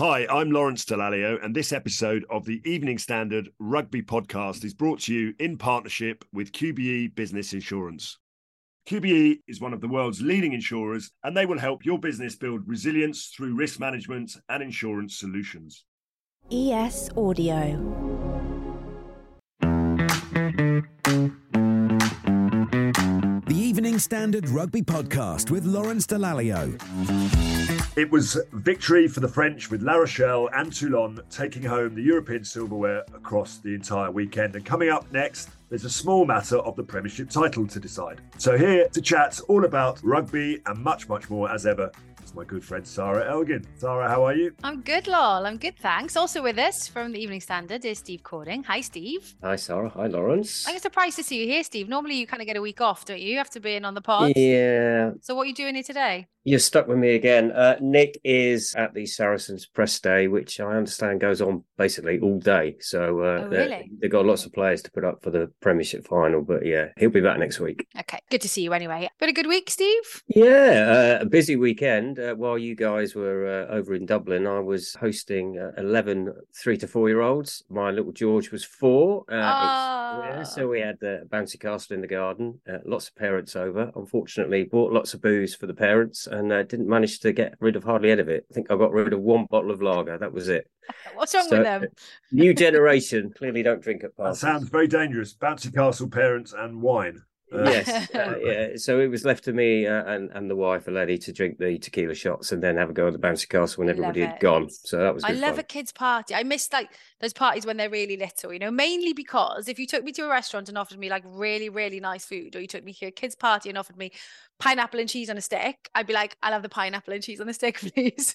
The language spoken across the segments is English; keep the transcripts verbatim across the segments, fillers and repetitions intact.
Hi, I'm Lawrence Dallaglio, and this episode of the Evening Standard Rugby Podcast is brought to you in partnership with Q B E Business Insurance. Q B E is one of the world's leading insurers, and they will help your business build resilience through risk management and insurance solutions. E S Audio. The Evening Standard Rugby Podcast with Lawrence Dallaglio. It was victory for the French, with La Rochelle and Toulon taking home the European silverware across the entire weekend. And coming up next, there's a small matter of the Premiership title to decide. So here to chat all about rugby and much, much more as ever, it's my good friend Sarah Elgin. Sarah, how are you? I'm good, Lol. I'm good, thanks. Also with us from the Evening Standard is Steve Cording. Hi, Steve. Hi, Sarah. Hi, Lawrence. I'm surprised to see you here, Steve. Normally you kind of get a week off, don't you, after being on the pod? Yeah. So what are you doing here today? You're stuck with me again. Uh, Nick is at the Saracens press day, which I understand goes on basically all day. So uh, oh, really? They've got lots of players to put up for the Premiership final. But yeah, he'll be back next week. Okay, good to see you anyway. Been a good week, Steve? Yeah, uh, a busy weekend. Uh, while you guys were uh, over in Dublin, I was hosting uh, eleven three to four-year-olds. My little George was four. Uh, oh. yeah, so we had the uh, bouncy castle in the garden. Uh, lots of parents over. Unfortunately, bought lots of booze for the parents. And I uh, didn't manage to get rid of hardly any of it. I think I got rid of one bottle of lager. That was it. What's wrong so, with them? New generation clearly don't drink at parties. That sounds very dangerous. Bouncy castle, parents and wine. Uh, yes. Uh, yeah. So it was left to me uh, and, and the wife, a lady, to drink the tequila shots and then have a go at the bouncy castle when everybody had gone. So that was good I love fun. A kid's party. I miss like those parties when they're really little, you know, mainly because if you took me to a restaurant and offered me like really, really nice food, or you took me to a kid's party and offered me pineapple and cheese on a stick, I'd be like, I'll have the pineapple and cheese on a stick, please.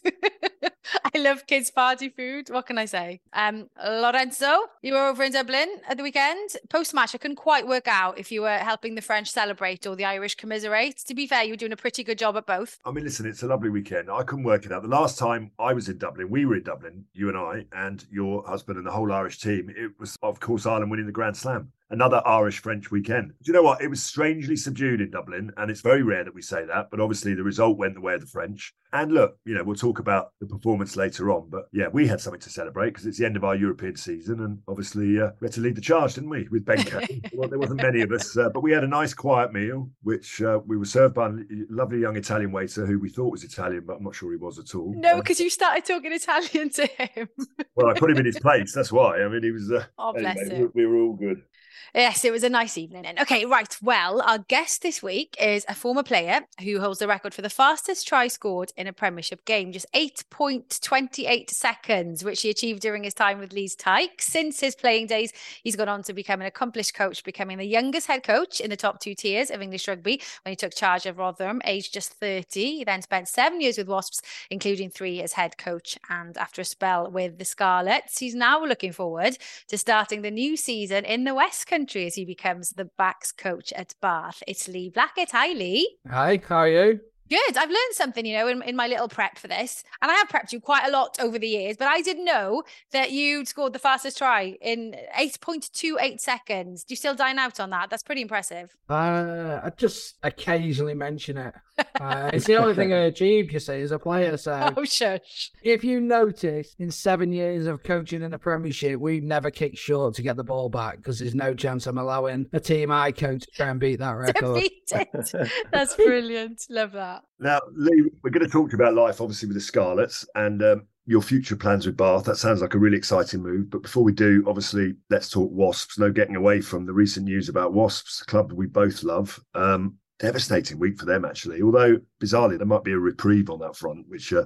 I love kids' party food. What can I say? Um, Lorenzo, you were over in Dublin at the weekend. Post-match, I couldn't quite work out if you were helping the French celebrate or the Irish commiserate. To be fair, you were doing a pretty good job at both. I mean, listen, it's a lovely weekend. I couldn't work it out. The last time I was in Dublin, we were in Dublin, you and I, and your husband and the whole Irish team. It was, of course, Ireland winning the Grand Slam. Another Irish-French weekend. Do you know what? It was strangely subdued in Dublin, and it's very rare that we say that, but obviously the result went the way of the French. And look, you know, we'll talk about the performance later on, but yeah, we had something to celebrate because it's the end of our European season, and obviously uh, we had to lead the charge, didn't we, with Ben Kane? Well, there wasn't many of us, uh, but we had a nice quiet meal, which uh, we were served by a lovely young Italian waiter who we thought was Italian, but I'm not sure he was at all. No, because um, you started talking Italian to him. Well, I put him in his place, that's why. I mean, he was... Uh, oh, anyway, bless him. We, we were all good. Yes, it was a nice evening. Okay, right. Well, our guest this week is a former player who holds the record for the fastest try scored in a Premiership game, just eight point two eight seconds, which he achieved during his time with Leeds Tykes. Since his playing days, he's gone on to become an accomplished coach, becoming the youngest head coach in the top two tiers of English rugby when he took charge of Rotherham, aged just thirty. He then spent seven years with Wasps, including three as head coach, and after a spell with the Scarlets, he's now looking forward to starting the new season in the West Country as he becomes the backs coach at Bath. It's Lee Blackett. Hi, Lee. Hi, how are you? Good. I've learned something, you know, in, in my little prep for this. And I have prepped you quite a lot over the years, but I didn't know that you'd scored the fastest try in eight point two eight seconds. Do you still dine out on that? That's pretty impressive. Uh, I just occasionally mention it. Uh, it's the only thing I achieved, you see, as a player. So oh, shush. If you notice, in seven years of coaching in the Premiership, we've never kicked short to get the ball back because there's no chance I'm allowing a team I coach to try and beat that record. Defeat it. That's brilliant. Love that. Now, Lee, we're going to talk to you about life, obviously, with the Scarlets and um, your future plans with Bath. That sounds like a really exciting move. But before we do, obviously, let's talk Wasps. No getting away from the recent news about Wasps, a club we both love. Um, devastating week for them, actually. Although, bizarrely, there might be a reprieve on that front, which... Uh,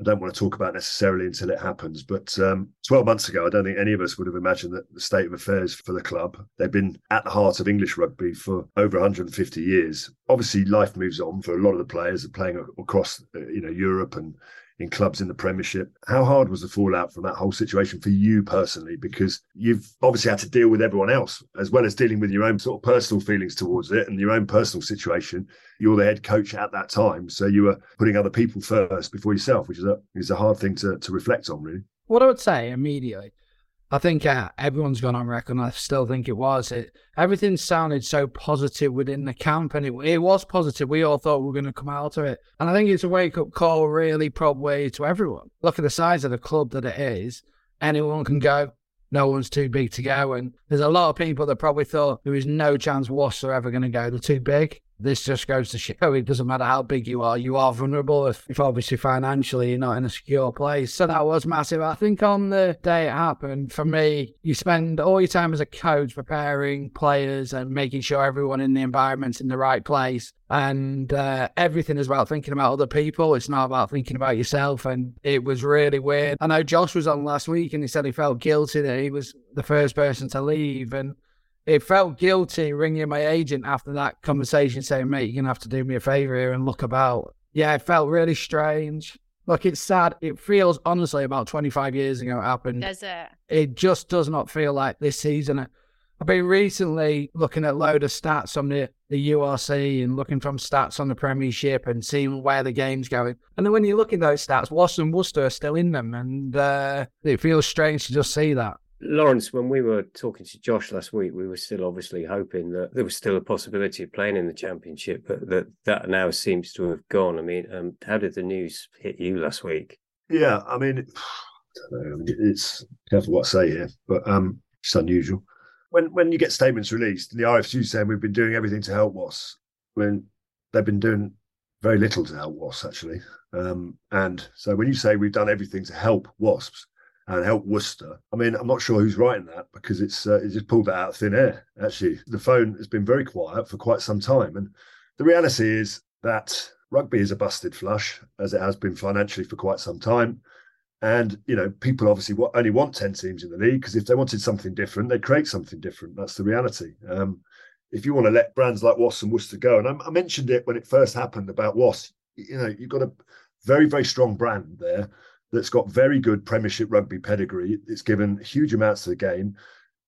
I don't want to talk about necessarily until it happens. But um, twelve months ago, I don't think any of us would have imagined that the state of affairs for the club. They've been at the heart of English rugby for over one hundred fifty years. Obviously, life moves on for a lot of the players playing across, you know, Europe and in clubs in the Premiership. How hard was the fallout from that whole situation for you personally? Because you've obviously had to deal with everyone else, as well as dealing with your own sort of personal feelings towards it and your own personal situation. You're the head coach at that time, so you were putting other people first before yourself, which is a is a hard thing to, to reflect on, really. What I would say immediately, I think uh, everyone's gone on record, and I still think it was. It, everything sounded so positive within the camp, and it, it was positive. We all thought we were going to come out of it. And I think it's a wake-up call, really, probably, to everyone. Look at the size of the club that it is. Anyone can go. No one's too big to go. And there's a lot of people that probably thought there was no chance Wasps are ever going to go. They're too big. This just goes to show it doesn't matter how big you are. You are vulnerable if, if obviously financially you're not in a secure place. So that was massive. I think on the day it happened, for me, you spend all your time as a coach preparing players and making sure everyone in the environment's in the right place. And uh, everything is about thinking about other people. It's not about thinking about yourself. And it was really weird. I know Josh was on last week and he said he felt guilty that he was the first person to leave. And it felt guilty ringing my agent after that conversation saying, mate, you're going to have to do me a favour here and look about. Yeah, it felt really strange. Look, it's sad. It feels, honestly, about twenty-five years ago it happened. Does it? It just does not feel like this season. I've been recently looking at a load of stats on the, the U R C and looking from stats on the Premiership and seeing where the game's going. And then when you look at those stats, Wasps and Worcester are still in them. And uh, it feels strange to just see that. Lawrence, when we were talking to Josh last week, we were still obviously hoping that there was still a possibility of playing in the Championship, but that, that now seems to have gone. I mean, um, how did the news hit you last week? Yeah, I mean, I don't know. I mean, it's careful what I say here, but um, it's unusual. When when you get statements released, the R F U saying we've been doing everything to help Wasps, I mean, they've been doing very little to help Wasps, actually. Um, and so when you say we've done everything to help Wasps, and help Worcester. I mean, I'm not sure who's writing that because it's uh, it just pulled that out of thin air, actually. The phone has been very quiet for quite some time. And the reality is that rugby is a busted flush, as it has been financially for quite some time. And, you know, people obviously only want ten teams in the league because if they wanted something different, they'd create something different. That's the reality. Um, if you want to let brands like Wasps and Worcester go, and I, I mentioned it when it first happened about Wasps, you know, you've got a very, very strong brand there that's got very good Premiership rugby pedigree. It's given huge amounts to the game.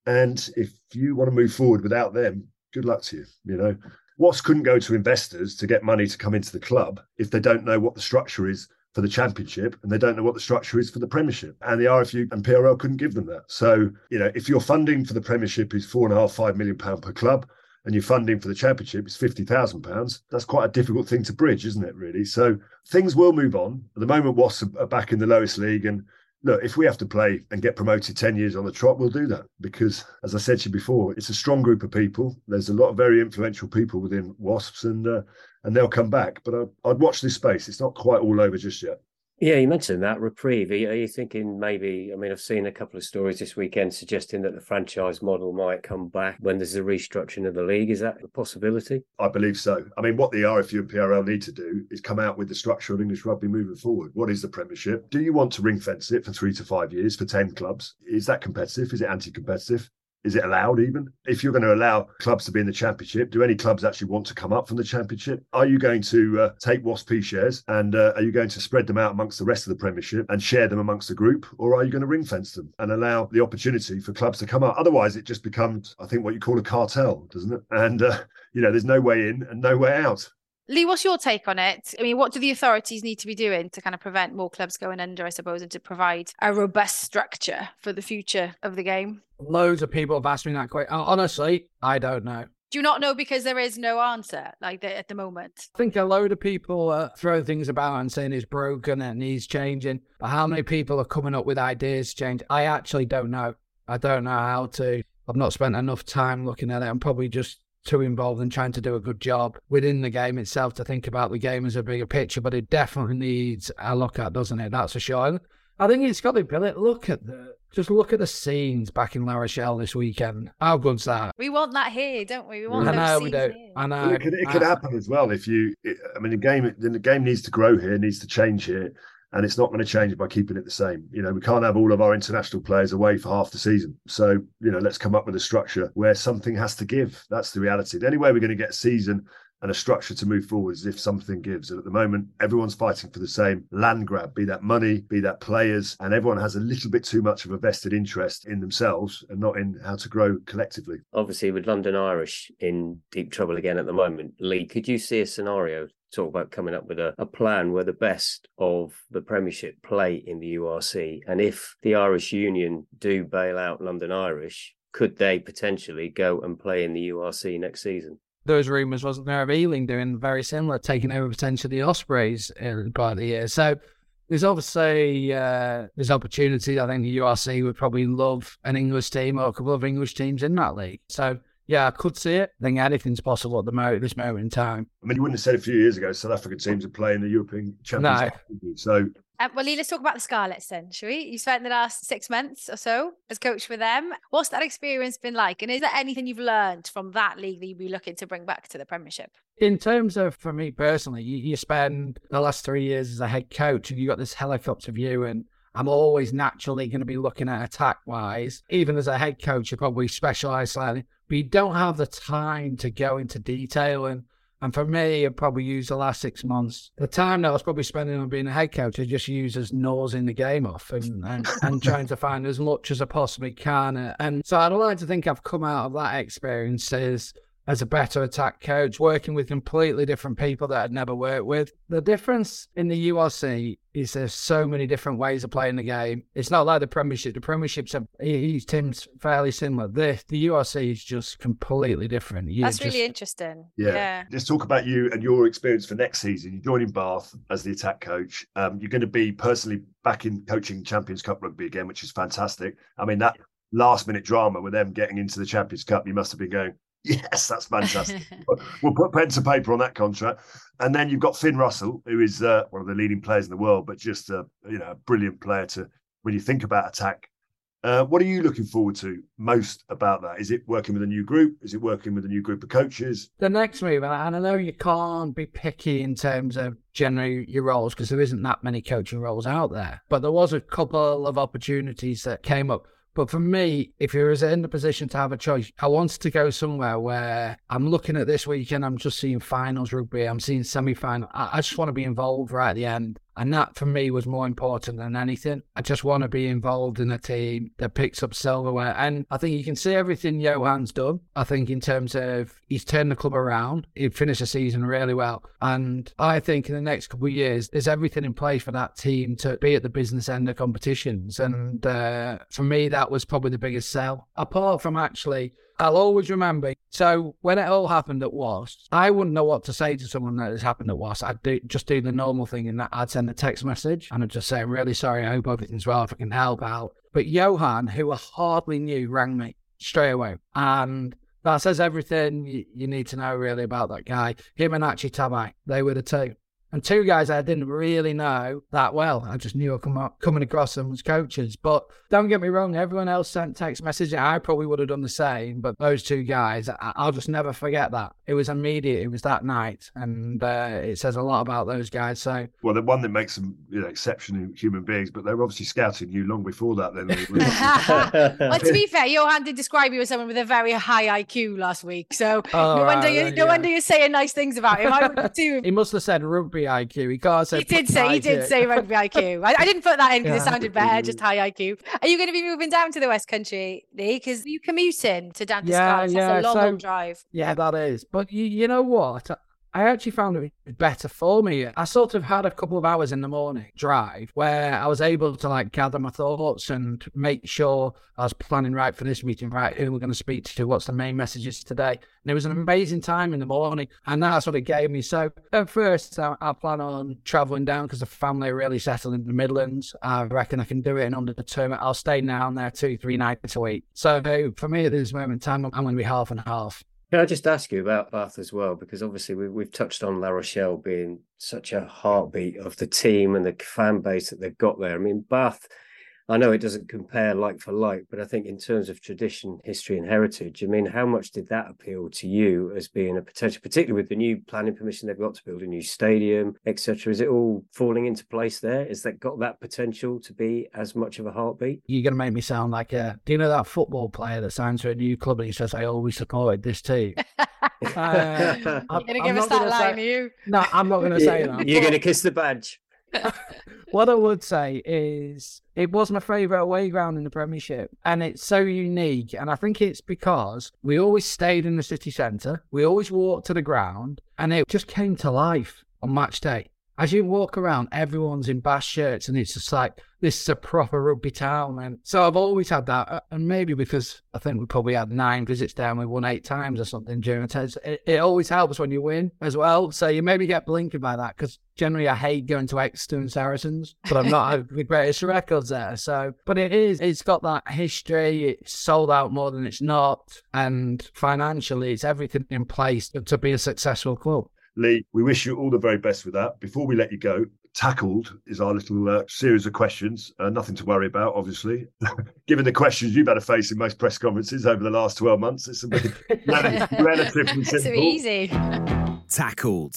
And if you want to move forward without them, good luck to you. You know, Wasps couldn't go to investors to get money to come into the club if they don't know what the structure is for the Championship and they don't know what the structure is for the Premiership. And the R F U and P R L couldn't give them that. So, you know, if your funding for the Premiership is four and a half, five million pounds per club, and your funding for the Championship is fifty thousand pounds, that's quite a difficult thing to bridge, isn't it, really? So things will move on. At the moment, Wasps are back in the lowest league. And look, if we have to play and get promoted ten years on the trot, we'll do that. Because, as I said to you before, it's a strong group of people. There's a lot of very influential people within Wasps, and uh, and they'll come back. But I'd, I'd watch this space. It's not quite all over just yet. Yeah, you mentioned that reprieve. Are you, are you thinking maybe, I mean, I've seen a couple of stories this weekend suggesting that the franchise model might come back when there's a restructuring of the league. Is that a possibility? I believe so. I mean, what the R F U and P R L need to do is come out with the structure of English rugby moving forward. What is the Premiership? Do you want to ring fence it for three to five years for ten clubs? Is that competitive? Is it anti-competitive? Is it allowed even? If you're going to allow clubs to be in the Championship, do any clubs actually want to come up from the Championship? Are you going to uh, take Wasp P shares and uh, are you going to spread them out amongst the rest of the Premiership and share them amongst the group? Or are you going to ring fence them and allow the opportunity for clubs to come up? Otherwise, it just becomes, I think, what you call a cartel, doesn't it? And, uh, you know, there's no way in and no way out. Lee, what's your take on it? I mean, what do the authorities need to be doing to kind of prevent more clubs going under, I suppose, and to provide a robust structure for the future of the game? Loads of people have asked me that question. Honestly, I don't know. Do you not know because there is no answer like that at the moment? I think a load of people uh, throw things about and saying it's broken and needs changing. But how many people are coming up with ideas to change? I actually don't know. I don't know how to. I've not spent enough time looking at it. I'm probably just too involved in trying to do a good job within the game itself to think about the game as a bigger picture, but it definitely needs a look at, doesn't it? That's for sure. I think it's got to be it. Look at the, just look at the scenes back in La Rochelle this weekend. How good's that? We want that here, don't we? We want I know, those we do. Here. I know. It could, it could I, happen as well if you, I mean, the game, the game needs to grow here, needs to change here. and it's not going to change by keeping it the same. You know, we can't have all of our international players away for half the season. So, you know, let's come up with a structure where something has to give. That's the reality. The only way we're going to get a season and a structure to move forward is if something gives. And at the moment, everyone's fighting for the same land grab, be that money, be that players, and everyone has a little bit too much of a vested interest in themselves and not in how to grow collectively. Obviously, with London Irish in deep trouble again at the moment, Lee, could you see a scenario, talk about coming up with a, a plan where the best of the Premiership play in the U R C? And if the Irish Union do bail out London Irish, could they potentially go and play in the U R C next season? There was rumours, wasn't there, of Ealing doing very similar, taking over potentially the Ospreys by the year. So there's obviously uh, there's opportunity. I think the U R C would probably love an English team or a couple of English teams in that league. So yeah, I could see it. I think anything's possible at the moment, this moment in time. I mean, you wouldn't have said a few years ago South African teams are playing the European Champions League. No. So. Um, well, Lee, let's talk about the Scarlets then, shall we? You spent the last six months or so as coach with them. What's that experience been like? And is there anything you've learned from that league that you'd be looking to bring back to the Premiership? In terms of, for me personally, you, you spend the last three years as a head coach and you've got this helicopter view, and I'm always naturally going to be looking at attack-wise. Even as a head coach, you probably specialise slightly, but you don't have the time to go into detail. And And for me, I'd probably use the last six months. The time that I was probably spending on being a head coach, I just use as nosing the game off and, and, and trying to find as much as I possibly can. And so I'd like to think I've come out of that experience as, as a better attack coach, working with completely different people that I'd never worked with. The difference in the U R C is there's so many different ways of playing the game. It's not like the Premiership. The Premiership's a, each team's fairly similar. The, the U R C is just completely different. You That's just, really interesting. Yeah. yeah. Let's talk about you and your experience for next season. You're joining Bath as the attack coach. Um, you're going to be personally back in coaching Champions Cup rugby again, which is fantastic. I mean, that last-minute drama with them getting into the Champions Cup, you must have been going, yes, that's fantastic. We'll put pen to paper on that contract. And then you've got Finn Russell, who is uh, one of the leading players in the world, but just a, you know, a brilliant player to when you think about attack. Uh, what are you looking forward to most about that? Is it working with a new group? Is it working with a new group of coaches? The next move, and I know you can't be picky in terms of generally your roles because there isn't that many coaching roles out there, but there was a couple of opportunities that came up. But for me, if you're in the position to have a choice, I wanted to go somewhere where I'm looking at this weekend, I'm just seeing finals rugby, I'm seeing semi-final. I just want to be involved right at the end. And that, for me, was more important than anything. I just want to be involved in a team that picks up silverware. And I think you can see everything Johan's done. I think in terms of he's turned the club around. He finished the season really well. And I think in the next couple of years, there's everything in place for that team to be at the business end of competitions. And uh, for me, that was probably the biggest sell. Apart from actually, I'll always remember. So when it all happened at Wasps, I wouldn't know what to say to someone that has happened at Wasps. I'd do, just do the normal thing, and I'd send a text message and I'd just say, I'm really sorry. I hope everything's well. If I can help out. But Johan, who I hardly knew, rang me straight away. And that says everything you, you need to know really about that guy. Him and Archie Tabai, they were the two. And two guys I didn't really know that well. I just knew I come up, coming across them as coaches. But don't get me wrong, everyone else sent text messages. I probably would have done the same. But those two guys, I, I'll just never forget that. It was immediate. It was that night. And uh, it says a lot about those guys. So, well, the one that makes them, you know, exceptional human beings, but they were obviously scouting you long before that. Then, well, to be fair, Johan did describe you as someone with a very high I Q last week. So oh, no, right, wonder, you, yeah. no wonder you're saying nice things about him. I would too. He must have said rugby I Q. He can't say. He did say. He did say rugby I Q. I, I didn't put that in because yeah, it sounded better. Just high I Q. Are you going to be moving down to the West Country, Lee? Because you commuting to down to yeah, Scarlets. That's yeah, a long, so, long drive. Yeah, that is. But you, you know what? I actually found it better for me. I sort of had a couple of hours in the morning drive where I was able to like gather my thoughts and make sure I was planning right for this meeting, right, who we're going to speak to, what's the main messages today. And it was an amazing time in the morning, and that's what it gave me. So at first, I, I plan on travelling down because the family are really settled in the Midlands. I reckon I can do it in under the term. I'll stay down there two, three nights a week. So for me at this moment in time, I'm going to be half and half. Can I just ask you about Bath as well? Because obviously we, we've touched on La Rochelle being such a heartbeat of the team and the fan base that they've got there. I mean, Bath, I know it doesn't compare like for like, but I think in terms of tradition, history and heritage, I mean, how much did that appeal to you as being a potential, particularly with the new planning permission they've got to build a new stadium, et cetera? Is it all falling into place there? Is that got that potential to be as much of a heartbeat? You're going to make me sound like a, do you know that football player that signs for a new club and he says, I always supported this team? uh, You're going to give us that line, say, you? No, I'm not going to say that. You're going to kiss the badge. What I would say is it was my favourite away ground in the Premiership, and it's so unique, and I think it's because we always stayed in the city centre, we always walked to the ground, and it just came to life on match day. As you walk around, everyone's in Bath shirts, and it's just like, this is a proper rugby town, man. So I've always had that, and maybe because I think we probably had nine visits there and we won eight times or something during the test. It, it always helps when you win as well. So you maybe get blinkered by that, because generally I hate going to Exeter and Saracens, but I'm not over the greatest records there. So, but it is, it's got that history. It's sold out more than it's not, and financially, it's everything in place to, to be a successful club. Lee, we wish you all the very best with that. Before we let you go, Tackled is our little uh, series of questions. Uh, nothing to worry about, obviously. Given the questions you've had to face in most press conferences over the last twelve months, it's a bit relatively simple. So easy. Tackled.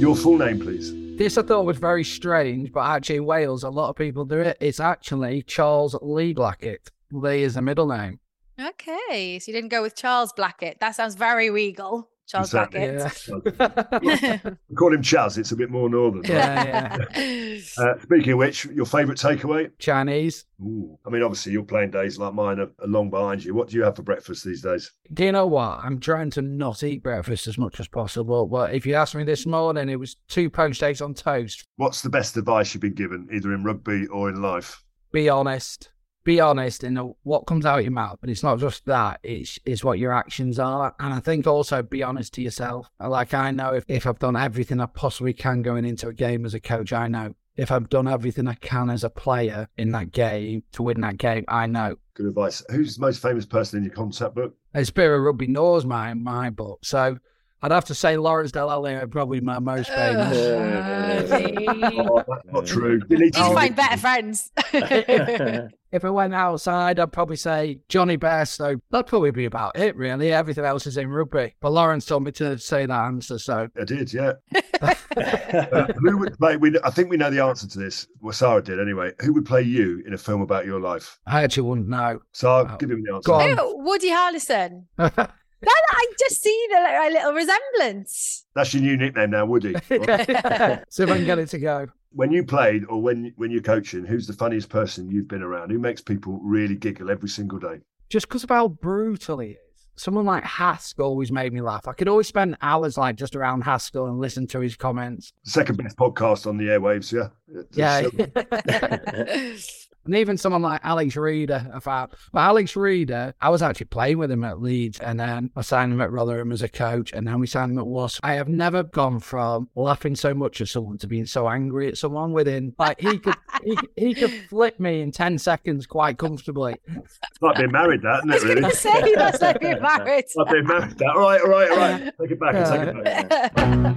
Your full name, please. This I thought was very strange, but actually in Wales, a lot of people do it. It's actually Charles Lee Blackett. Lee is a middle name. Okay, so you didn't go with Charles Blackett. That sounds very regal. Charles exactly. Blackett. Yeah. We call him Chaz. It's a bit more northern. Yeah, yeah. Uh, speaking of which, your favourite takeaway? Chinese. Ooh. I mean, obviously, your playing days like mine are long behind you. What do you have for breakfast these days? Do you know what? I'm trying to not eat breakfast as much as possible. But if you asked me this morning, it was two poached eggs on toast. What's the best advice you've been given, either in rugby or in life? Be honest. Be honest in what comes out of your mouth, but it's not just that, it's, it's what your actions are. And I think also be honest to yourself. Like I know if, if I've done everything I possibly can going into a game as a coach, I know. If I've done everything I can as a player in that game to win that game, I know. Good advice. Who's the most famous person in your concept book? A spirit of rugby knows my, my book. So I'd have to say Lawrence Dallaglio, probably my most famous. Oh, that's not true. You need to find better friends. If I went outside, I'd probably say Johnny Best. So that'd probably be about it, really. Everything else is in rugby. But Lawrence told me to say that answer, so... I did, yeah. uh, who would play, we, I think we know the answer to this. Well, Sarah did, anyway. Who would play you in a film about your life? I actually wouldn't know. So I'll oh, give him the answer. Who, Woody Harrelson. I just see the, like, a little resemblance. That's your new nickname now, Woody. See if I can get it to go. When you played or when when you're coaching, who's the funniest person you've been around? Who makes people really giggle every single day? Just because of how brutal he is. Someone like Haskell always made me laugh. I could always spend hours like just around Haskell and listen to his comments. Second best podcast on the airwaves, yeah? Yeah. And even someone like Alex Reader, I found. But Alex Reader, I was actually playing with him at Leeds, and then I signed him at Rotherham as a coach, and then we signed him at Wasps. I have never gone from laughing so much at someone to being so angry at someone within. Like he could, he, he could flip me in ten seconds quite comfortably. It's like being married, that isn't it? Really? I was going to say that's like being married. Like being married. That all right, all right, all right. Take it back. Uh, take it back. Right.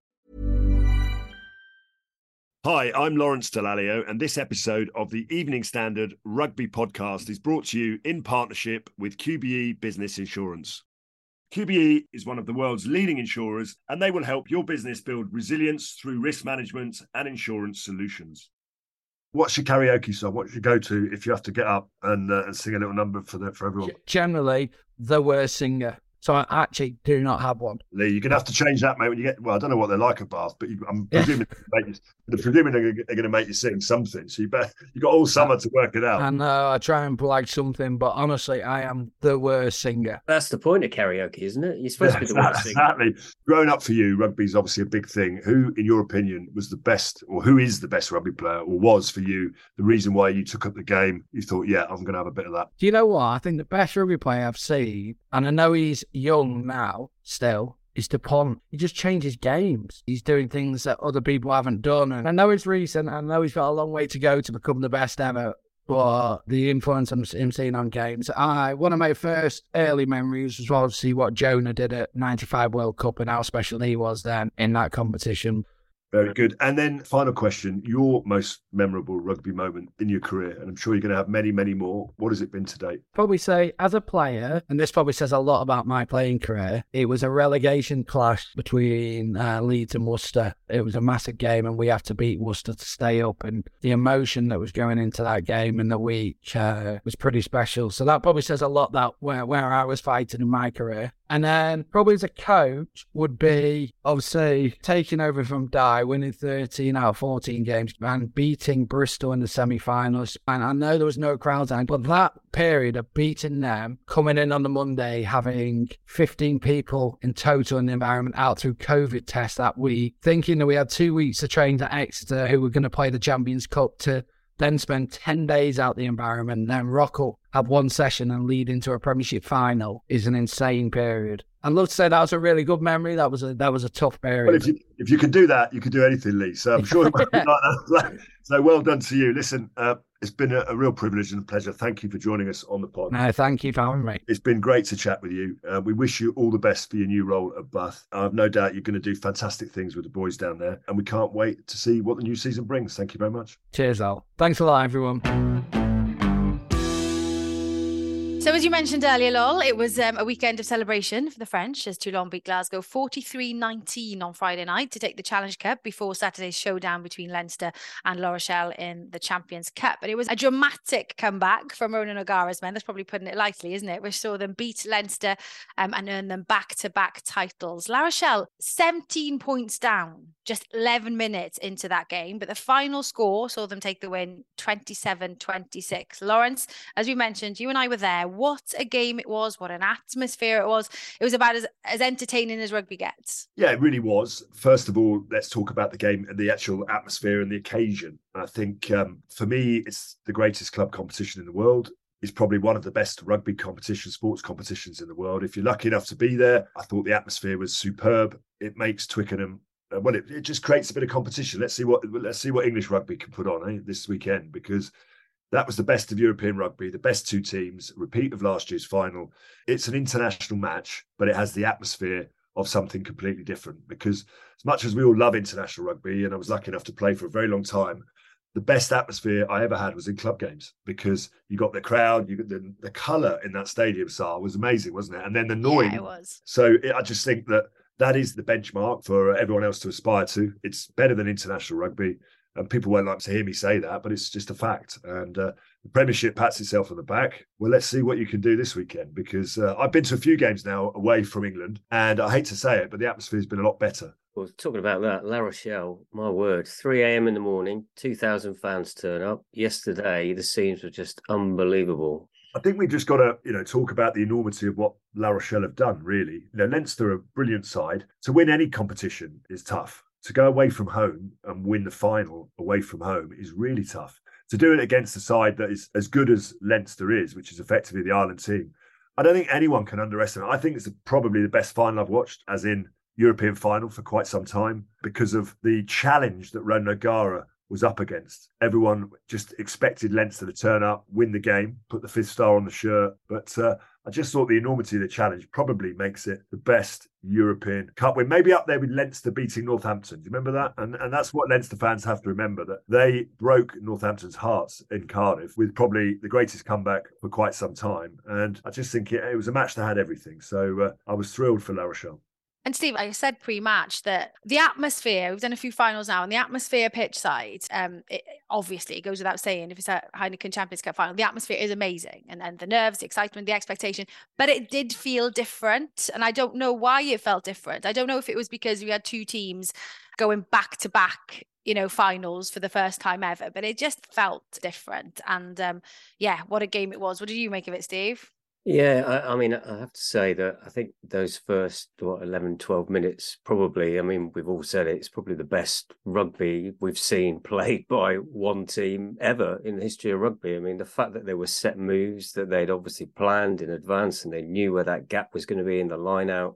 Hi, I'm Lawrence Dallaglio, and this episode of the Evening Standard Rugby Podcast is brought to you in partnership with Q B E Business Insurance. Q B E is one of the world's leading insurers, and they will help your business build resilience through risk management and insurance solutions. What's your karaoke song? What should you go to if you have to get up and, uh, and sing a little number for the, for everyone? Generally, the worst singer. So I actually do not have one. Lee, you're going to have to change that, mate, when you get... Well, I don't know what they're like at Bath, but you, I'm presuming, you, they're, presuming they're, they're going to make you sing something. So you better, you've got all summer to work it out. I know, I try and plug something, but honestly, I am the worst singer. That's the point of karaoke, isn't it? You're supposed yeah, to be the worst exactly. singer. Exactly. Growing up for you, rugby's obviously a big thing. Who, in your opinion, was the best, or who is the best rugby player, or was for you, the reason why you took up the game? You thought, yeah, I'm going to have a bit of that. Do you know what? I think the best rugby player I've seen, and I know he's young now still, is DuPont. He just changes games. He's doing things that other people haven't done, and I know it's recent, I know he's got a long way to go to become the best ever, but the influence I'm, I'm seeing on games, I one of my first early memories was well to see what Jonah did at ninety-five World Cup and how special he was then in that competition. Very good. And then final question, your most memorable rugby moment in your career, and I'm sure you're going to have many, many more. What has it been to date? Probably say, as a player, and this probably says a lot about my playing career, it was a relegation clash between uh, Leeds and Worcester. It was a massive game, and we had to beat Worcester to stay up, and the emotion that was going into that game in the week uh, was pretty special. So that probably says a lot that where, where I was fighting in my career. And then probably as a coach would be obviously taking over from Di, winning thirteen out of fourteen games and beating Bristol in the semi-finals. And I know there was no crowds, but that period of beating them, coming in on the Monday, having fifteen people in total in the environment out through COVID tests that week, thinking that we had two weeks to train at Exeter, who were going to play the Champions Cup, to then spend ten days out the environment, and then rock up, have one session and lead into a Premiership final is an insane period. I'd love to say that was a really good memory. That was a that was a tough period. Well, if you if you could do that, you could do anything, Lee. So I'm sure it won't be like that. So well done to you. Listen, uh, it's been a, a real privilege and a pleasure. Thank you for joining us on the pod. No, thank you for having me. It's been great to chat with you. Uh, we wish you all the best for your new role at Bath. I've no doubt you're going to do fantastic things with the boys down there, and we can't wait to see what the new season brings. Thank you very much. Cheers, Al. Thanks a lot, everyone. So as you mentioned earlier, Lol, it was um, a weekend of celebration for the French as Toulon beat Glasgow forty-three nineteen on Friday night to take the Challenge Cup before Saturday's showdown between Leinster and La Rochelle in the Champions Cup. But it was a dramatic comeback from Ronan O'Gara's men. That's probably putting it lightly, isn't it? We saw them beat Leinster um, and earn them back-to-back titles. La Rochelle, seventeen points down, just eleven minutes into that game. But the final score saw them take the win twenty-seven twenty-six. Lawrence, as we mentioned, you and I were there. What a game it was. What an atmosphere it was. It was about as, as entertaining as rugby gets. Yeah, it really was. First of all, let's talk about the game and the actual atmosphere and the occasion. I think um, for me, it's the greatest club competition in the world. It's probably one of the best rugby competition, sports competitions in the world. If you're lucky enough to be there, I thought the atmosphere was superb. It makes Twickenham... Well, it, it just creates a bit of competition. Let's see what let's see what English rugby can put on eh, this weekend, because that was the best of European rugby, the best two teams, repeat of last year's final. It's an international match, but it has the atmosphere of something completely different, because as much as we all love international rugby, and I was lucky enough to play for a very long time, the best atmosphere I ever had was in club games, because you got the crowd, you got the, the colour in that stadium, Sarah, was amazing, wasn't it? And then the noise. Yeah, it was. So it, I just think that that is the benchmark for everyone else to aspire to. It's better than international rugby. And people won't like to hear me say that, but it's just a fact. And uh, the Premiership pats itself on the back. Well, let's see what you can do this weekend, because uh, I've been to a few games now away from England, and I hate to say it, but the atmosphere has been a lot better. Well, talking about that, La Rochelle, my word, three a.m. in the morning, two thousand fans turn up. Yesterday, the scenes were just unbelievable. I think we've just got to, you know, talk about the enormity of what La Rochelle have done, really. You know, Leinster are a brilliant side. To win any competition is tough. To go away from home and win the final away from home is really tough. To do it against a side that is as good as Leinster is, which is effectively the island team, I don't think anyone can underestimate. I think it's probably the best final I've watched, as in European final, for quite some time, because of the challenge that Ronan O'Gara was up against. Everyone just expected Leinster to turn up, win the game, put the fifth star on the shirt. But uh, I just thought the enormity of the challenge probably makes it the best European Cup win, maybe up there with Leinster beating Northampton. Do you remember that? And and that's what Leinster fans have to remember, that they broke Northampton's hearts in Cardiff with probably the greatest comeback for quite some time. And I just think it, it was a match that had everything. So uh, I was thrilled for La Rochelle. And Steve, I said pre-match that the atmosphere, we've done a few finals now, and the atmosphere pitch side, um, it, obviously it goes without saying, if it's a Heineken Champions Cup final, the atmosphere is amazing. And then the nerves, the excitement, the expectation, but it did feel different. And I don't know why it felt different. I don't know if it was because we had two teams going back to back, you know, finals for the first time ever, but it just felt different. And um, yeah, what a game it was. What did you make of it, Steve? Yeah, I, I mean, I have to say that I think those first, what, eleven, twelve minutes probably, I mean, we've all said it, it's probably the best rugby we've seen played by one team ever in the history of rugby. I mean, the fact that there were set moves that they'd obviously planned in advance and they knew where that gap was going to be in the line out,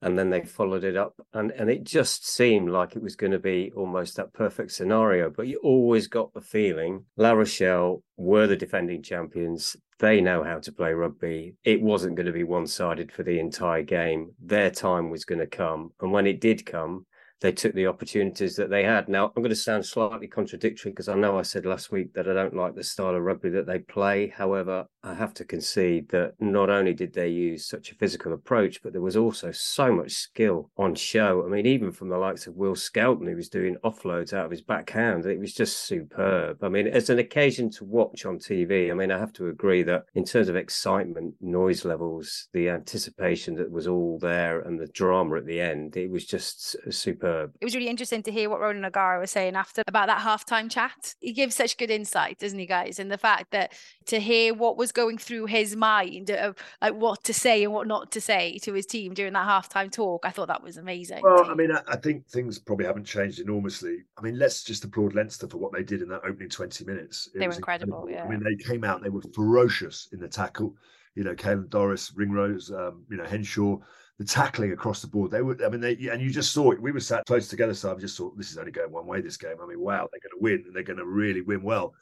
and then they followed it up. And, and it just seemed like it was going to be almost that perfect scenario. But you always got the feeling La Rochelle were the defending champions. They know how to play rugby. It wasn't going to be one-sided for the entire game. Their time was going to come. And when it did come, they took the opportunities that they had. Now, I'm going to sound slightly contradictory because I know I said last week that I don't like the style of rugby that they play. However, I have to concede that not only did they use such a physical approach, but there was also so much skill on show. I mean, even from the likes of Will Skelton, who was doing offloads out of his backhand, it was just superb. I mean, as an occasion to watch on T V, I mean, I have to agree that in terms of excitement, noise levels, the anticipation that was all there and the drama at the end, it was just superb. It was really interesting to hear what Ronan O'Gara was saying after about that halftime chat. He gives such good insight, doesn't he, guys? And the fact that to hear what was going through his mind of like what to say and what not to say to his team during that halftime talk, I thought that was amazing. Well, I mean, I think things probably haven't changed enormously. I mean, let's just applaud Leinster for what they did in that opening twenty minutes. It they were incredible, incredible. Yeah. I mean, they came out, they were ferocious in the tackle. You know, Caelan Doris, Ringrose, um, you know, Henshaw. The tackling across the board, they would, I mean, they, and you just saw it. We were sat close together, so I just thought, this is only going one way this game. I mean, wow, they're going to win, and they're going to really win well.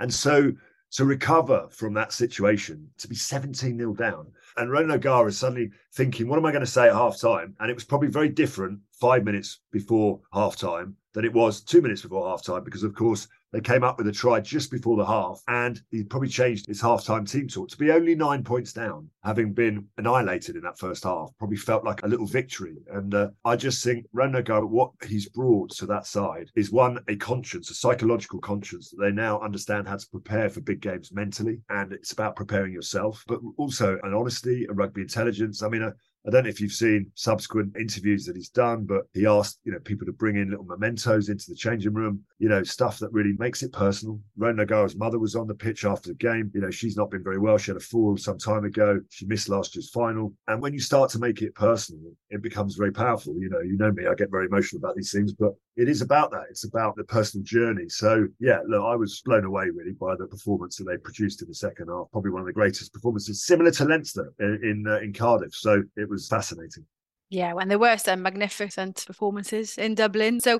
And so to recover from that situation, to be seventeen nil down, and Ronan O'Gara is suddenly thinking, what am I going to say at halftime? And it was probably very different five minutes before halftime than it was two minutes before halftime, because, of course, they came up with a try just before the half, and he probably changed his halftime team talk to be only nine points down, having been annihilated in that first half. Probably felt like a little victory. And uh, I just think Ronan O'Gara, what he's brought to that side is one, a conscience, a psychological conscience that they now understand how to prepare for big games mentally. And it's about preparing yourself, but also an honesty, a rugby intelligence. I mean, a, I don't know if you've seen subsequent interviews that he's done, but he asked, you know, people to bring in little mementos into the changing room, you know, stuff that really makes it personal. Ronan O'Gara's mother was on the pitch after the game. You know, she's not been very well. She had a fall some time ago. She missed last year's final. And when you start to make it personal, it becomes very powerful. You know, you know me, I get very emotional about these things, but it is about that. It's about the personal journey. So, yeah, look, I was blown away really by the performance that they produced in the second half. Probably one of the greatest performances, similar to Leinster in, in, uh, in Cardiff. So it It was fascinating. Yeah, and there were some magnificent performances in Dublin. So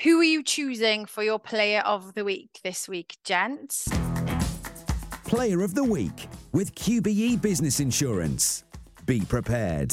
who are you choosing for your Player of the Week this week, gents? Player of the Week with Q B E Business Insurance. Be prepared.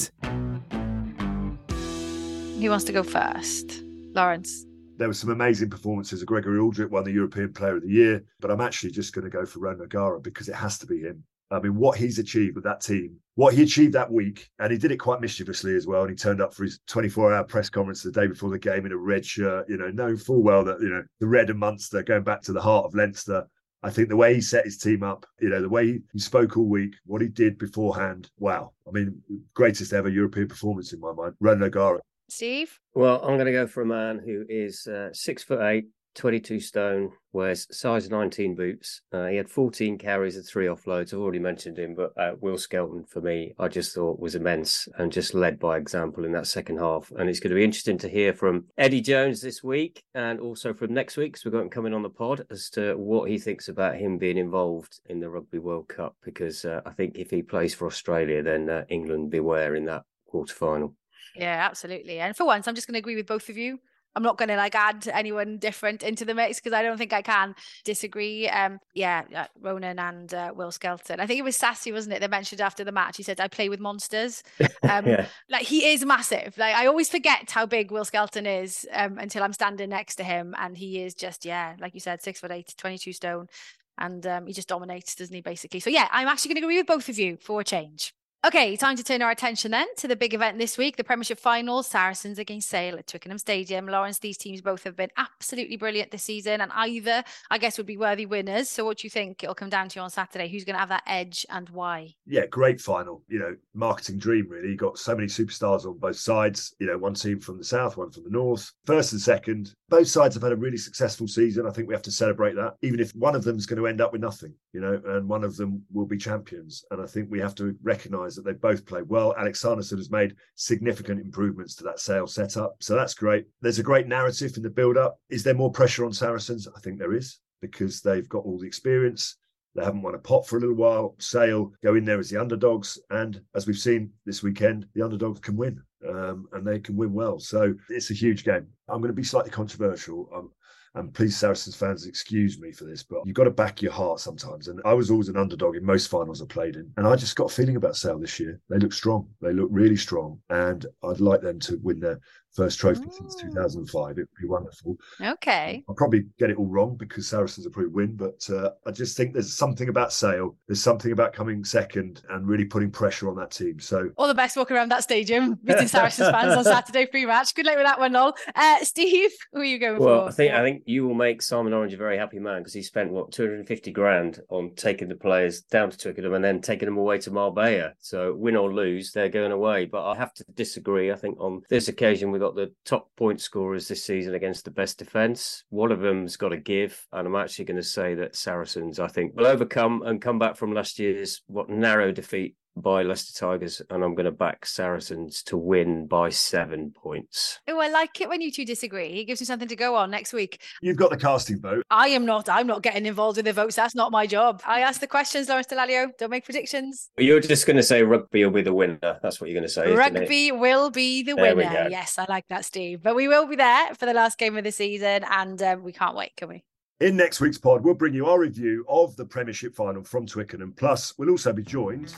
Who wants to go first? Lawrence. There were some amazing performances. Gregory Aldrich won the European Player of the Year, but I'm actually just going to go for Ronan O'Gara because it has to be him. I mean, what he's achieved with that team, what he achieved that week, and he did it quite mischievously as well. And he turned up for his twenty-four hour press conference the day before the game in a red shirt, you know, knowing full well that, you know, the red and Munster going back to the heart of Leinster. I think the way he set his team up, you know, the way he spoke all week, what he did beforehand. Wow. I mean, greatest ever European performance in my mind. Ronan O'Gara. Steve? Well, I'm going to go for a man who is uh, six foot eight. twenty-two stone, wears size nineteen boots. Uh, he had fourteen carries and three offloads. I've already mentioned him, but uh, Will Skelton, for me, I just thought was immense and just led by example in that second half. And it's going to be interesting to hear from Eddie Jones this week and also from next week, because we've got him coming on the pod, as to what he thinks about him being involved in the Rugby World Cup, because uh, I think if he plays for Australia, then uh, England beware in that quarterfinal. Yeah, absolutely. And for once, I'm just going to agree with both of you. I'm not going to like add anyone different into the mix because I don't think I can disagree. Um, yeah, Ronan and uh, Will Skelton. I think it was Sassy, wasn't it? They mentioned after the match, he said, I play with monsters. Um, yeah. Like he is massive. Like I always forget how big Will Skelton is um, until I'm standing next to him. And he is just, yeah, like you said, six foot eight, twenty-two stone. And um, he just dominates, doesn't he, basically? So yeah, I'm actually going to agree with both of you for a change. Okay, time to turn our attention then to the big event this week, the Premiership final, Saracens against Sale at Twickenham Stadium. Lawrence, these teams both have been absolutely brilliant this season and either, I guess, would be worthy winners. So what do you think it'll come down to on Saturday? Who's going to have that edge and why? Yeah, great final. You know, marketing dream, really. You've got so many superstars on both sides. You know, one team from the south, one from the north. First and second, both sides have had a really successful season. I think we have to celebrate that, even if one of them is going to end up with nothing, you know, and one of them will be champions. And I think we have to recognise that they both play well. Alex Anderson has made significant improvements to that Sale setup, so that's great. There's a great narrative in the build-up. Is there more pressure on Saracens? I think there is, because they've got all the experience. They haven't won a pot for a little while. Sale go in there as the underdogs, and as we've seen this weekend, the underdogs can win, um, and they can win well. So it's a huge game. I'm going to be slightly controversial. I'm, And please, Saracens fans, excuse me for this, but you've got to back your heart sometimes. And I was always an underdog in most finals I played in. And I just got a feeling about Sale this year. They look strong. They look really strong. And I'd like them to win their first trophy oh. since two thousand five. It would be wonderful. Okay. I'll probably get it all wrong because Saracens will probably win. But uh, I just think there's something about Sale. There's something about coming second and really putting pressure on that team. So all the best walking around that stadium, meeting Saracens fans on Saturday pre-match. Good luck with that one, Noel. Uh, Steve, who are you going well, for? Well, I think, I think you will make Simon Orange a very happy man because he spent, what, two hundred fifty grand on taking the players down to Twickenham and then taking them away to Marbella. So win or lose, they're going away. But I have to disagree. I think on this occasion, we've got the top point scorers this season against the best defence. One of them's got to give. And I'm actually going to say that Saracens, I think, will overcome and come back from last year's what narrow defeat by Leicester Tigers, and I'm going to back Saracens to win by seven points. Oh, I like it when you two disagree. It gives me something to go on next week. You've got the casting vote. I am not. I'm not getting involved in the votes. That's not my job. I ask the questions, Lawrence Dallaglio. Don't make predictions. You're just going to say rugby will be the winner. That's what you're going to say, Rugby isn't it? will be the there winner. Yes, I like that, Steve. But we will be there for the last game of the season, and um, we can't wait, can we? In next week's pod, we'll bring you our review of the Premiership final from Twickenham. Plus, we'll also be joined,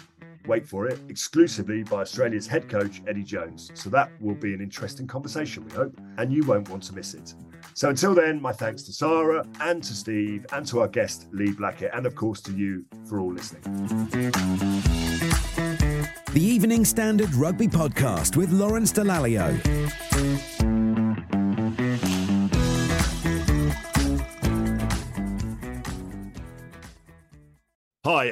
wait for it, exclusively by Australia's head coach, Eddie Jones. So that will be an interesting conversation, we hope, and you won't want to miss it. So until then, my thanks to Sarah and to Steve and to our guest, Lee Blackett, and of course to you for all listening. The Evening Standard Rugby Podcast with Lawrence Dallaglio. Hi,